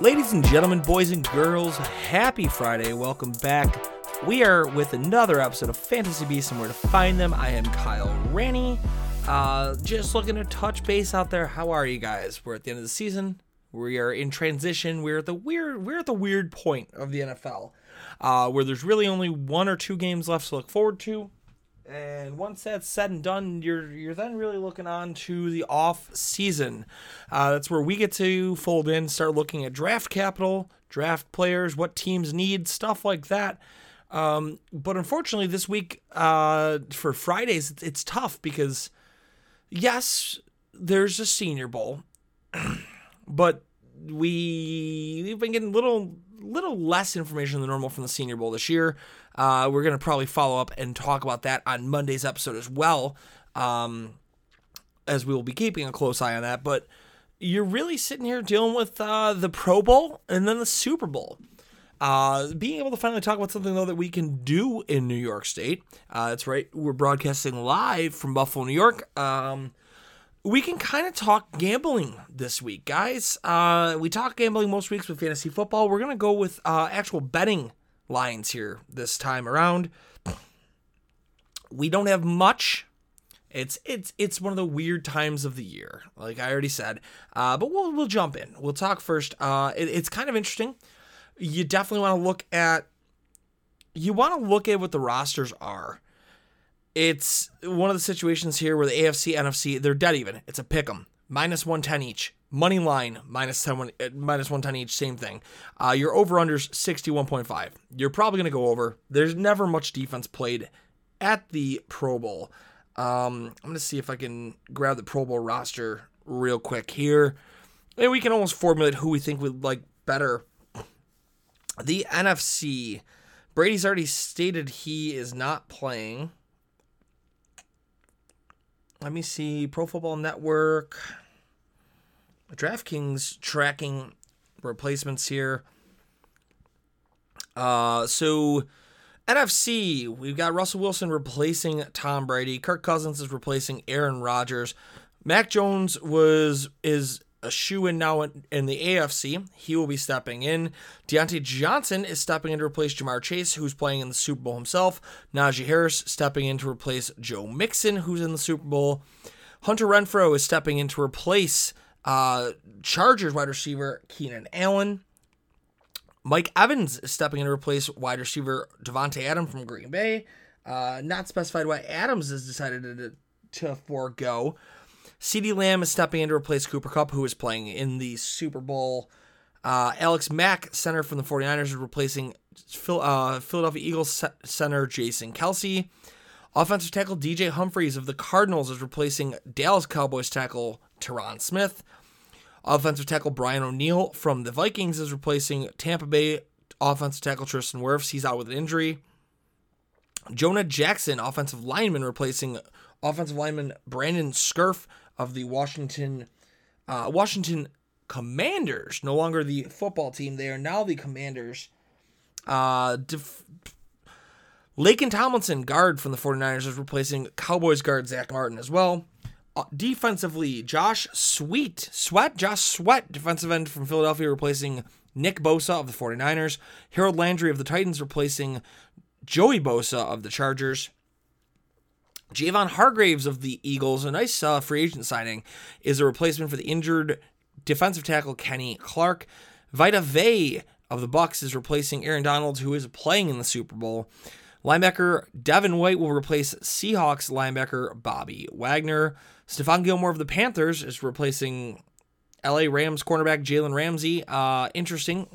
Ladies and gentlemen, boys and girls, happy Friday. Welcome back. We are with another episode of Fantasy Beasts and Where to Find Them. I am Kyle Ranney. Just looking to touch base out there. How are you guys? We're at the end of the season. We are in transition. We're at the weird point of the NFL where there's really only one or two games left to look forward to. And once that's said and done, you're then really looking on to the off season. That's where we get to fold in, start looking at draft capital, draft players, what teams need, stuff like that. But unfortunately, this week for Fridays, it's tough because yes, there's a Senior Bowl, but we've been getting little less information than normal from the Senior Bowl this year. We're going to probably follow up and talk about that on Monday's episode as well, as we will be keeping a close eye on that. But you're really sitting here dealing with the Pro Bowl and then the Super Bowl. Being able to finally talk about something, though, that we can do in New York State. That's right. We're broadcasting live from Buffalo, New York. We can kind of talk gambling this week, guys. We talk gambling most weeks with fantasy football. We're going to go with actual betting lines here this time around. We don't have much. It's one of the weird times of the year, like I already said. But we'll jump in. We'll talk first. It's kind of interesting. You definitely want to look at. You want to look at what the rosters are. It's one of the situations here where the AFC, NFC, they're dead even. It's a pick 'em. -110 each. Money line, -110 each, same thing. Your over-under's 61.5. You're probably going to go over. There's never much defense played at the Pro Bowl. I'm going to see if I can grab the Pro Bowl roster real quick here. And we can almost formulate who we think would like better. The NFC. Brady's already stated he is not playing. Let me see, Pro Football Network, DraftKings tracking replacements here. So, NFC, we've got Russell Wilson replacing Tom Brady. Kirk Cousins is replacing Aaron Rodgers. Mac Jones is a shoe-in now in the AFC. He will be stepping in. Diontae Johnson is stepping in to replace Ja'Marr Chase, who's playing in the Super Bowl himself. Najee Harris stepping in to replace Joe Mixon, who's in the Super Bowl. Hunter Renfrow is stepping in to replace Chargers wide receiver Keenan Allen. Mike Evans is stepping in to replace wide receiver Davante Adams from Green Bay. Not specified why Adams has decided to forego. CeeDee Lamb is stepping in to replace Cooper Kupp, who is playing in the Super Bowl. Alex Mack, center from the 49ers, is replacing Philadelphia Eagles center Jason Kelce. Offensive tackle DJ Humphries of the Cardinals is replacing Dallas Cowboys tackle Tyron Smith. Offensive tackle Brian O'Neill from the Vikings is replacing Tampa Bay offensive tackle Tristan Wirfs. He's out with an injury. Jonah Jackson, offensive lineman, replacing offensive lineman Brandon Scherff of the Washington Commanders, no longer the football team. They are now the Commanders. Lakin Tomlinson, guard from the 49ers, is replacing Cowboys guard Zack Martin as well. Defensively, Josh Sweat, defensive end from Philadelphia, replacing Nick Bosa of the 49ers. Harold Landry of the Titans, replacing Joey Bosa of the Chargers. Javon Hargrave of the Eagles, a nice free agent signing, is a replacement for the injured defensive tackle Kenny Clark. Vita Vea of the Bucs is replacing Aaron Donald, who is playing in the Super Bowl. Linebacker Devin White will replace Seahawks linebacker Bobby Wagner. Stephon Gilmore of the Panthers is replacing LA Rams cornerback Jalen Ramsey. Interesting.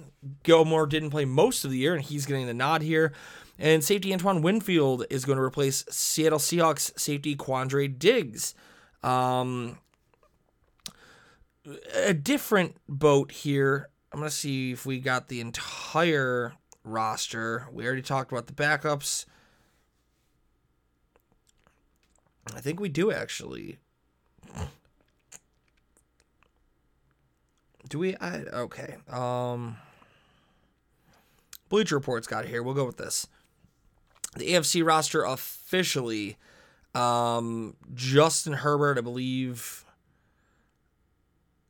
Gilmore didn't play most of the year, and he's getting the nod here. And safety Antoine Winfield is going to replace Seattle Seahawks safety Quandre Diggs. A different boat here. I'm going to see if we got the entire roster. We already talked about the backups. I think we do, actually. Do we? Okay. Bleacher Report's got here. We'll go with this. The AFC roster officially. Justin Herbert, I believe,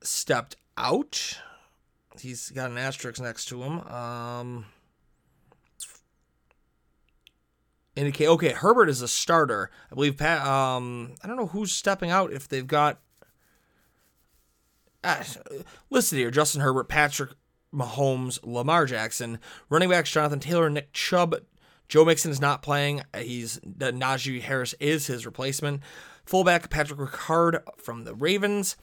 stepped out. He's got an asterisk next to him. Indicate. Okay, Herbert is a starter. I believe Pat. I don't know who's stepping out if they've got. Listed here: Justin Herbert, Patrick Mahomes, Lamar Jackson, running backs Jonathan Taylor, Nick Chubb. Joe Mixon is not playing. Najee Harris is his replacement. Fullback Patrick Ricard from the Ravens.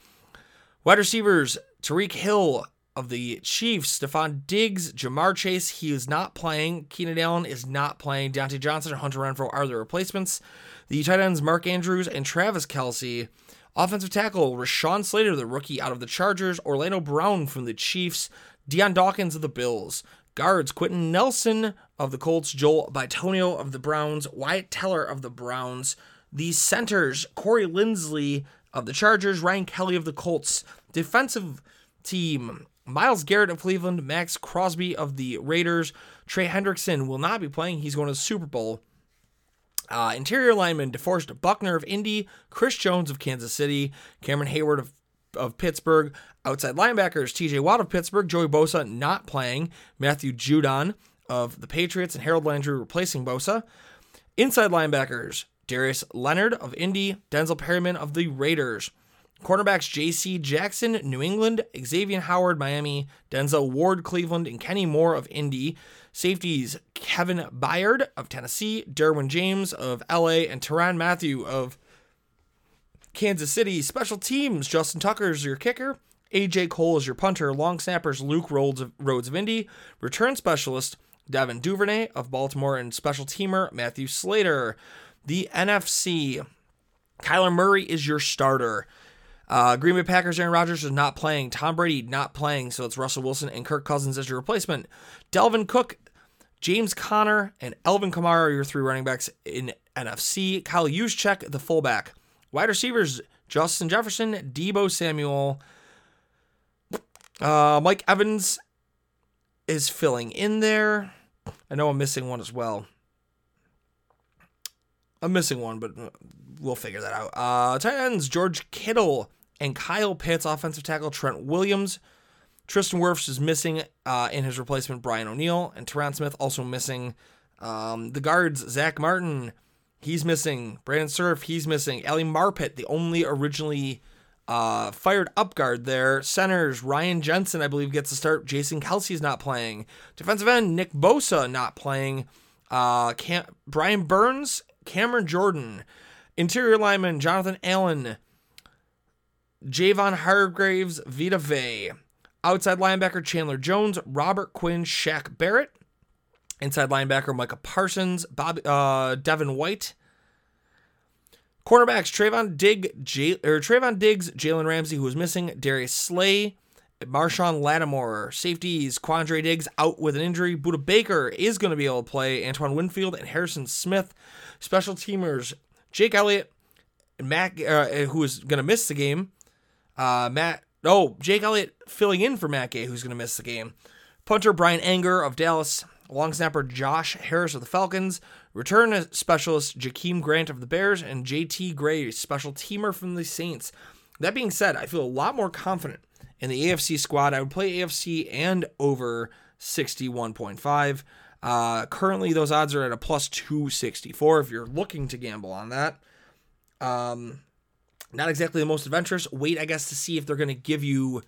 Wide receivers Tyreek Hill of the Chiefs, Stephon Diggs, Ja'Marr Chase, he is not playing. Keenan Allen is not playing. Diontae Johnson and Hunter Renfrow are the replacements. The tight ends Mark Andrews and Travis Kelce. Offensive tackle Rashawn Slater, the rookie out of the Chargers. Orlando Brown from the Chiefs. Deion Dawkins of the Bills. Guards Quentin Nelson of the Colts. Joel Bitonio of the Browns. Wyatt Teller of the Browns. The centers Corey Linsley of the Chargers. Ryan Kelly of the Colts. Defensive team Myles Garrett of Cleveland, Max Crosby of the Raiders, Trey Hendrickson will not be playing. He's going to the Super Bowl. Interior lineman DeForest Buckner of Indy, Chris Jones of Kansas City, Cameron Hayward of Pittsburgh. Outside linebackers, TJ Watt of Pittsburgh, Joey Bosa not playing, Matthew Judon of the Patriots, and Harold Landry replacing Bosa. Inside linebackers, Darius Leonard of Indy, Denzel Perryman of the Raiders. Cornerbacks J.C. Jackson, New England, Xavier Howard, Miami, Denzel Ward, Cleveland, and Kenny Moore of Indy. Safeties Kevin Byard of Tennessee, Derwin James of L.A., and Tyrann Mathieu of Kansas City. Special teams, Justin Tucker is your kicker, A.J. Cole is your punter, long snappers Luke Rhodes of Indy, return specialist Devin Duvernay of Baltimore, and special teamer Matthew Slater. The NFC, Kyler Murray is your starter. Green Bay Packers, Aaron Rodgers is not playing. Tom Brady not playing, so it's Russell Wilson and Kirk Cousins as your replacement. Dalvin Cook, James Conner, and Alvin Kamara are your three running backs in NFC. Kyle Juszczyk, the fullback. Wide receivers, Justin Jefferson, Deebo Samuel. Mike Evans is filling in there. I know I'm missing one as well. I'm missing one, but we'll figure that out. Tight ends, George Kittle and Kyle Pitts. Offensive tackle, Trent Williams. Tristan Wirfs is missing in his replacement, Brian O'Neill. And Tyron Smith also missing. The guards, Zack Martin, he's missing. Brandon Scherff, he's missing. Ali Marpet, the only originally fired up guard there. Centers, Ryan Jensen, I believe, gets the start. Jason Kelce is not playing. Defensive end, Nick Bosa not playing. Brian Burns, Cameron Jordan. Interior lineman, Jonathan Allen, Javon Hargrave, Vita Vea. Outside linebacker, Chandler Jones, Robert Quinn, Shaq Barrett. Inside linebacker, Micah Parsons, Devin White. Cornerbacks, Trayvon Diggs, Jalen Ramsey, who is missing, Darius Slay, Marshawn Lattimore. Safeties, Quandre Diggs out with an injury. Buda Baker is going to be able to play. Antoine Winfield and Harrison Smith. Special teamers, Jake Elliott, Mac, who is going to miss the game. Jake Elliott filling in for Matt Gay, who's going to miss the game. Punter Brian Anger of Dallas. Long snapper Josh Harris of the Falcons. Return specialist Jakeem Grant of the Bears. And JT Gray, special teamer from the Saints. That being said, I feel a lot more confident in the AFC squad. I would play AFC and over 61.5. Currently, those odds are at a plus 264 if you're looking to gamble on that. Not exactly the most adventurous. Wait, I guess, to see if they're going to give you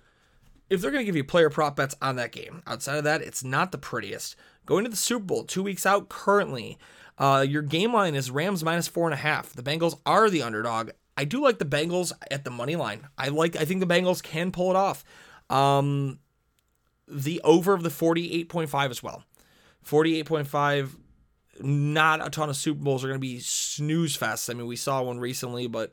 player prop bets on that game. Outside of that, it's not the prettiest. Going to the Super Bowl 2 weeks out currently. Your game line is Rams minus 4.5. The Bengals are the underdog. I do like the Bengals at the money line. I think the Bengals can pull it off. the over of the 48.5 as well. 48.5, not a ton of Super Bowls are going to be snooze fest. I mean, we saw one recently, but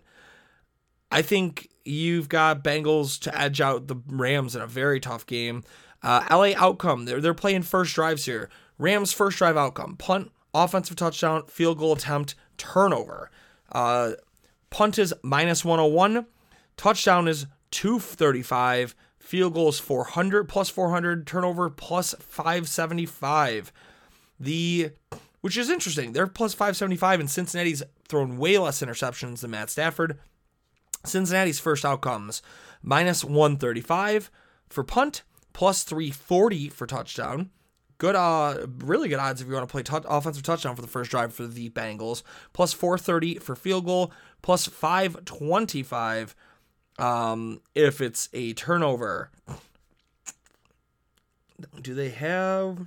I think you've got Bengals to edge out the Rams in a very tough game. LA outcome, they're playing first drives here. Rams first drive outcome, punt, offensive touchdown, field goal attempt, turnover. Punt is minus 101, touchdown is 235, field goal is 400, plus 400, turnover plus 575. Which is interesting. They're plus 575, and Cincinnati's thrown way less interceptions than Matt Stafford. Cincinnati's first outcomes, minus 135 for punt, plus 340 for touchdown. Good, really good odds if you want to play offensive touchdown for the first drive for the Bengals. Plus 430 for field goal, plus 525 if it's a turnover. Do they have...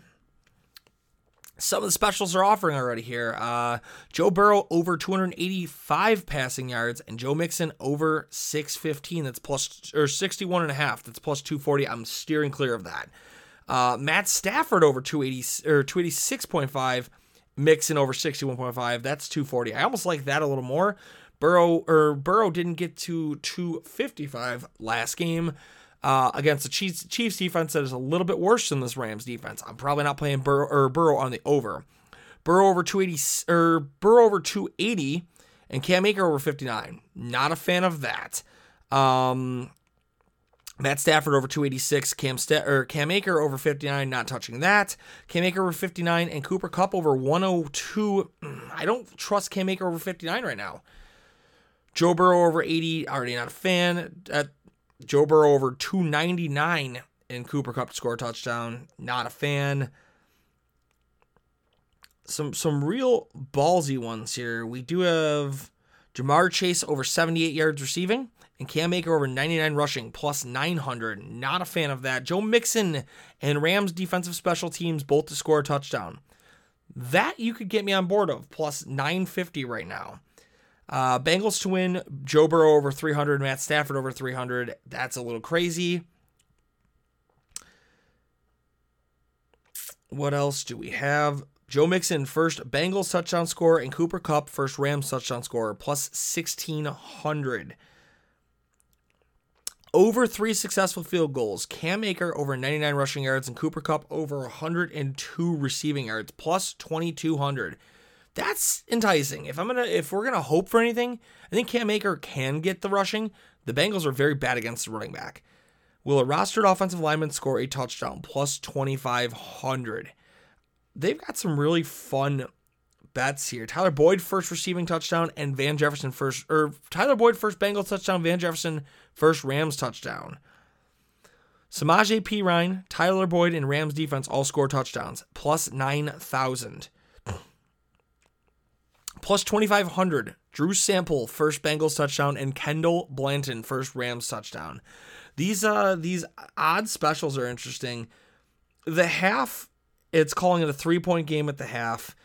Some of the specials are offering already here. Joe Burrow over 285 passing yards, and Joe Mixon over 615. That's plus or 61.5. That's plus 240. I'm steering clear of that. Matt Stafford over 280 or 286.5. Mixon over 61.5. That's 240. I almost like that a little more. Burrow didn't get to 255 last game. Against the Chiefs defense that is a little bit worse than this Rams defense. I'm probably not playing Burrow on the over. Burrow over 280 and Cam Akers over 59. Not a fan of that. Matt Stafford over 286, Cam Akers over 59, not touching that. Cam Akers over 59 and Cooper Kupp over 102. I don't trust Cam Akers over 59 right now. Joe Burrow over 80, already not a fan. Joe Burrow over 299 and Cooper Kupp to score a touchdown. Not a fan. Some real ballsy ones here. We do have Ja'Marr Chase over 78 yards receiving and Cam Akers over 99 rushing plus 900. Not a fan of that. Joe Mixon and Rams defensive special teams both to score a touchdown. That you could get me on board of plus 950 right now. Bengals to win, Joe Burrow over 300, Matt Stafford over 300. That's a little crazy. What else do we have? Joe Mixon, first Bengals touchdown score, and Cooper Kupp, first Rams touchdown score, plus 1,600. Over 3 successful field goals, Cam Akers over 99 rushing yards, and Cooper Kupp over 102 receiving yards, plus 2,200. That's enticing. If we're gonna hope for anything, I think Cam Akers can get the rushing. The Bengals are very bad against the running back. Will a rostered offensive lineman score a touchdown? Plus 2,500. They've got some really fun bets here. Tyler Boyd first receiving touchdown and Van Jefferson first, or Tyler Boyd first Bengals touchdown, Van Jefferson first Rams touchdown. Samaje Perine, Tyler Boyd, and Rams defense all score touchdowns. Plus 9,000. Plus 2,500, Drew Sample, first Bengals touchdown, and Kendall Blanton, first Rams touchdown. These odd specials are interesting. The half, it's calling it a 3-point game at the half.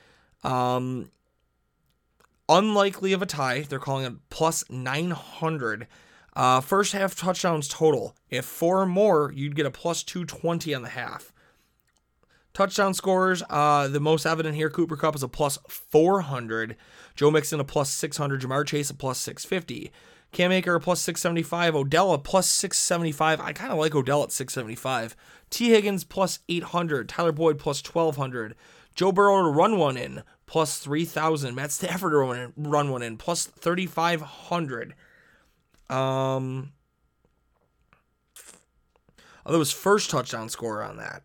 Unlikely of a tie. They're calling it plus 900. First half touchdowns total. If 4 or more, you'd get a plus 220 on the half. Touchdown scorers, the most evident here, Cooper Kupp is a plus 400. Joe Mixon a plus 600. Ja'Marr Chase a plus 650. Cam Akers a plus 675. Odell a plus 675. I kind of like Odell at 675. T. Higgins plus 800. Tyler Boyd plus 1,200. Joe Burrow to run one in, plus 3,000. Matt Stafford to run one in, plus 3,500. Although his first touchdown scorer on that.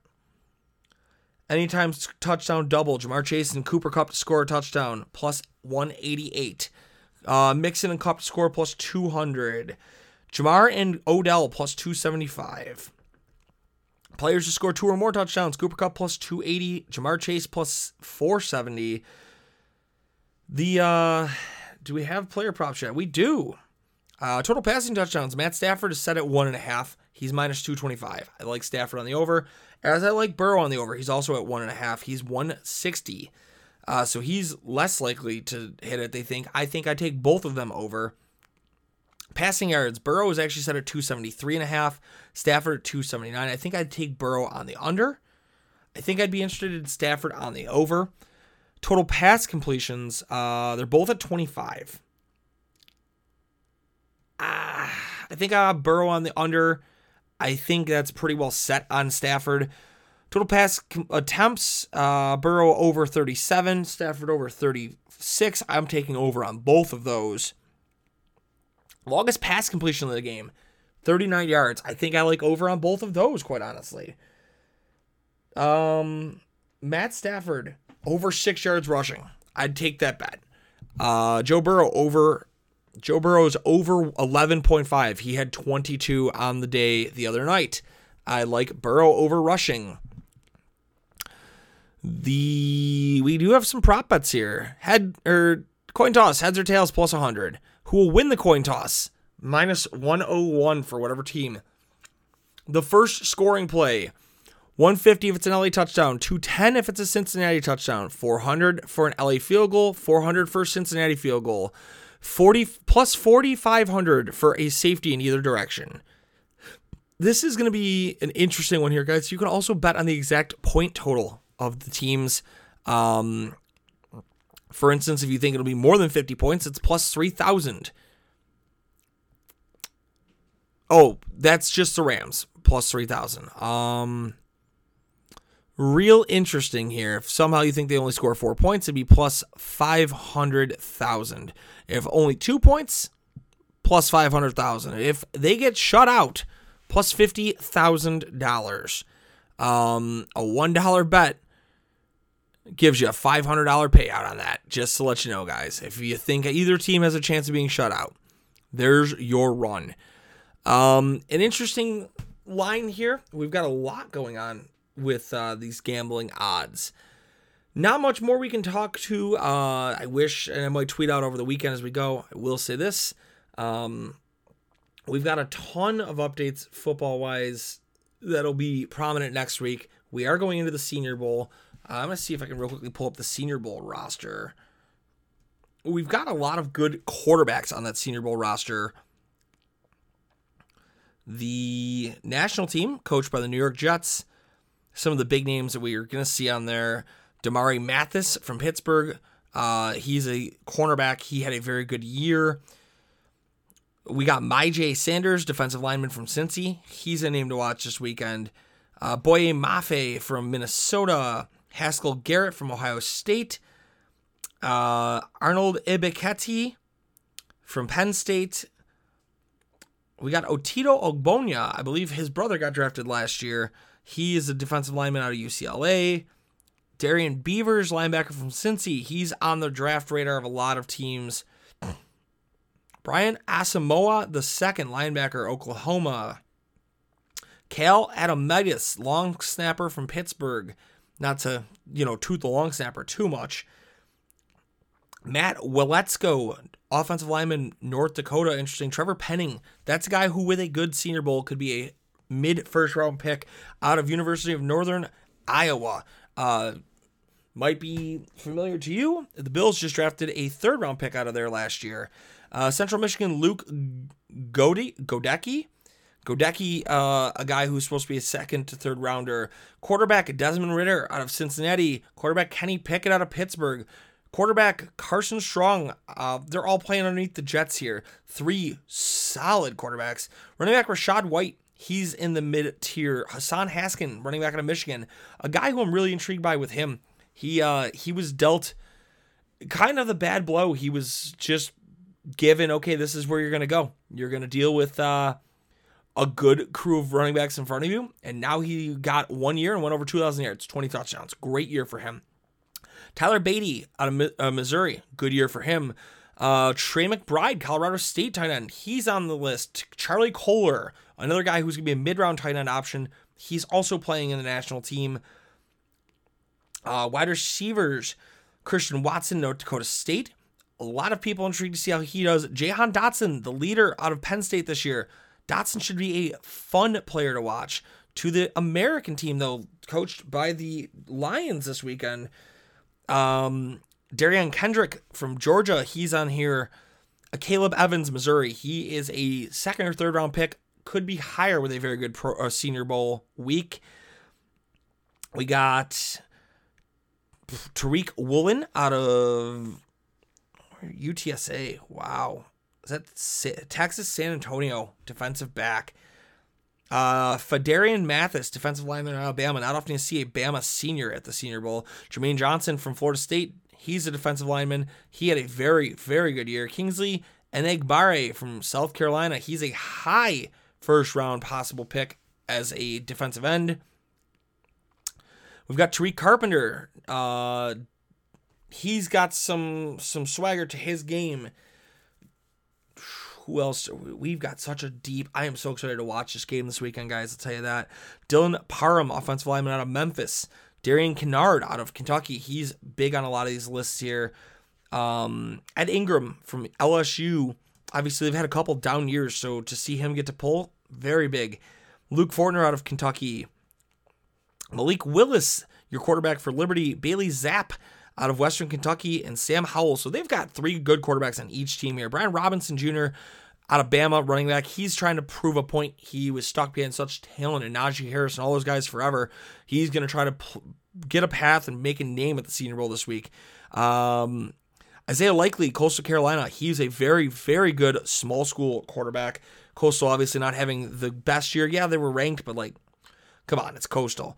Anytime touchdown double, Ja'Marr Chase and Cooper Kupp to score a touchdown, plus 188. Mixon and Kupp to score, plus 200. Ja'Marr and Odell, plus 275. Players to score 2 or more touchdowns, Cooper Kupp, plus 280. Ja'Marr Chase, plus 470. Do we have player props yet? We do. Total passing touchdowns, Matt Stafford is set at 1.5. He's minus 225. I like Stafford on the over. As I like Burrow on the over, he's also at 1.5. He's 160. So he's less likely to hit it, they think. I take both of them over. Passing yards, Burrow is actually set at 273.5. Stafford at 279. I think I'd take Burrow on the under. I think I'd be interested in Stafford on the over. Total pass completions, they're both at 25. I think I'll have Burrow on the under. I think that's pretty well set on Stafford. Total pass attempts, Burrow over 37, Stafford over 36. I'm taking over on both of those. Longest pass completion of the game, 39 yards. I think I like over on both of those, quite honestly. Matt Stafford, over 6 yards rushing. I'd take that bet. Joe Burrow's over 11.5. He had 22 on the day the other night. I like Burrow over rushing. We do have some prop bets here. Coin toss, heads or tails, plus 100. Who will win the coin toss? Minus 101 for whatever team. The first scoring play, 150 if it's an LA touchdown, 210 if it's a Cincinnati touchdown, 400 for an LA field goal, 400 for a Cincinnati field goal, 4,500 for a safety in either direction. This is going to be an interesting one here, guys. You can also bet on the exact point total of the teams. For instance, if you think it'll be more than 50 points, it's plus 3,000. Oh, that's just the Rams, plus 3,000. Real interesting here. If somehow you think they only score 4 points, it'd be plus 500,000. If only 2 points, plus 500,000. If they get shut out, plus $50,000. A $1 bet gives you a $500 payout on that, just to let you know, guys. If you think either team has a chance of being shut out, there's your run. An interesting line here. We've got a lot going on with these gambling odds. Not much more we can talk to. I wish, and I might tweet out over the weekend as we go. I will say this. We've got a ton of updates football-wise that'll be prominent next week. We are going into the Senior Bowl. I'm going to see if I can real quickly pull up the Senior Bowl roster. We've got a lot of good quarterbacks on that Senior Bowl roster. The national team, coached by the New York Jets. Some of the big names that we are going to see on there. Damari Mathis from Pittsburgh. He's a cornerback. He had a very good year. We got Myjai Sanders, defensive lineman from Cincy. He's a name to watch this weekend. Boye Mafe from Minnesota. Haskell Garrett from Ohio State. Arnold Ebiketie from Penn State. We got Otito Ogbonya. I believe his brother got drafted last year. He is a defensive lineman out of UCLA. Darian Beavers, linebacker from Cincy. He's on the draft radar of a lot of teams. Brian Asamoah, the second linebacker, Oklahoma. Cal Adamaitis, long snapper from Pittsburgh. Not to, toot the long snapper too much. Matt Willetsko, offensive lineman, North Dakota. Interesting. Trevor Penning, that's a guy who with a good Senior Bowl could be a mid-first round pick out of University of Northern Iowa. Might be familiar to you. The Bills just drafted a third-round pick out of there last year. Central Michigan, Luke Godecki. A guy who's supposed to be a second to third rounder. Quarterback Desmond Ridder out of Cincinnati. Quarterback Kenny Pickett out of Pittsburgh. Quarterback Carson Strong. They're all playing underneath the Jets here. Three solid quarterbacks. Running back Rachaad White. He's in the mid-tier. Hassan Haskin, running back out of Michigan. A guy who I'm really intrigued by with him. He was dealt kind of the bad blow. He was just given, okay, this is where you're going to go. You're going to deal with a good crew of running backs in front of you. And now he got 1 year and went over 2,000 yards, 20 touchdowns. Great year for him. Tyler Beatty out of Missouri. Good year for him. Trey McBride, Colorado State tight end. He's on the list. Charlie Kohler, another guy who's going to be a mid-round tight end option. He's also playing in the national team. Wide receivers, Christian Watson, North Dakota State. A lot of people intrigued to see how he does. Jahan Dotson, the leader out of Penn State this year. Dotson should be a fun player to watch. To the American team, though, coached by the Lions this weekend. Darian Kendrick from Georgia, he's on here. Caleb Evans, Missouri. He is a second or third round pick. Could be higher with a very good Senior Bowl week. We got Tariq Woolen out of UTSA. Wow. Is that Texas San Antonio, defensive back? Fedarian Mathis, defensive lineman in Alabama. Not often you see a Bama senior at the Senior Bowl. Jermaine Johnson from Florida State. He's a defensive lineman. He had a very, very good year. Kingsley Enagbare from South Carolina. He's a high first-round possible pick as a defensive end. We've got Tariq Carpenter. He's got some swagger to his game. Who else? We've got such a deep... I am so excited to watch this game this weekend, guys. I'll tell you that. Dylan Parham, offensive lineman out of Memphis. Darian Kennard out of Kentucky. He's big on a lot of these lists here. Ed Ingram from LSU. Obviously, they've had a couple down years, so to see him get to pull, very big. Luke Fortner out of Kentucky. Malik Willis, your quarterback for Liberty. Bailey Zapp out of Western Kentucky. And Sam Howell. So they've got three good quarterbacks on each team here. Brian Robinson Jr. out of Bama, running back. He's trying to prove a point. He was stuck behind such talent and Najee Harris and all those guys forever. He's going to try to get a path and make a name at the Senior Bowl this week. Isaiah Likely, Coastal Carolina. He's a very, very good small school quarterback. Coastal obviously not having the best year. Yeah, they were ranked, but like, come on, it's Coastal.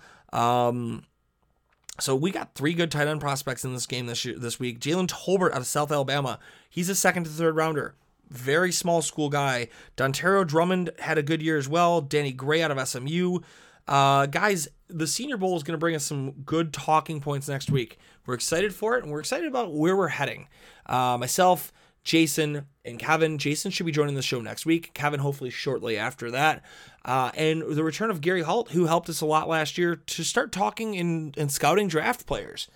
So we got three good tight end prospects in this game this week. Jalen Tolbert out of South Alabama. He's a second to third rounder. Very small school guy. Dontero Drummond had a good year as well. Danny Gray out of SMU. Guys, the Senior Bowl is going to bring us some good talking points next week. We're excited for it, and we're excited about where we're heading. Myself, Jason, and Kevin. Jason should be joining the show next week. Kevin, hopefully, shortly after that. And the return of Gary Holt, who helped us a lot last year, to start talking and scouting draft players.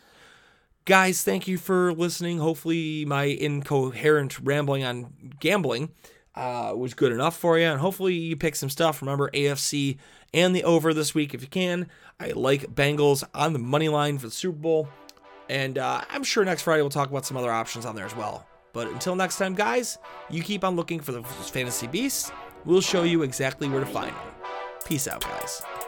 Guys, thank you for listening. Hopefully my incoherent rambling on gambling was good enough for you. And hopefully you pick some stuff. Remember AFC and the over this week if you can. I like Bengals on the money line for the Super Bowl. And I'm sure next Friday we'll talk about some other options on there as well. But until next time, guys, you keep on looking for the Fantasy Beasts. We'll show you exactly where to find them. Peace out, guys.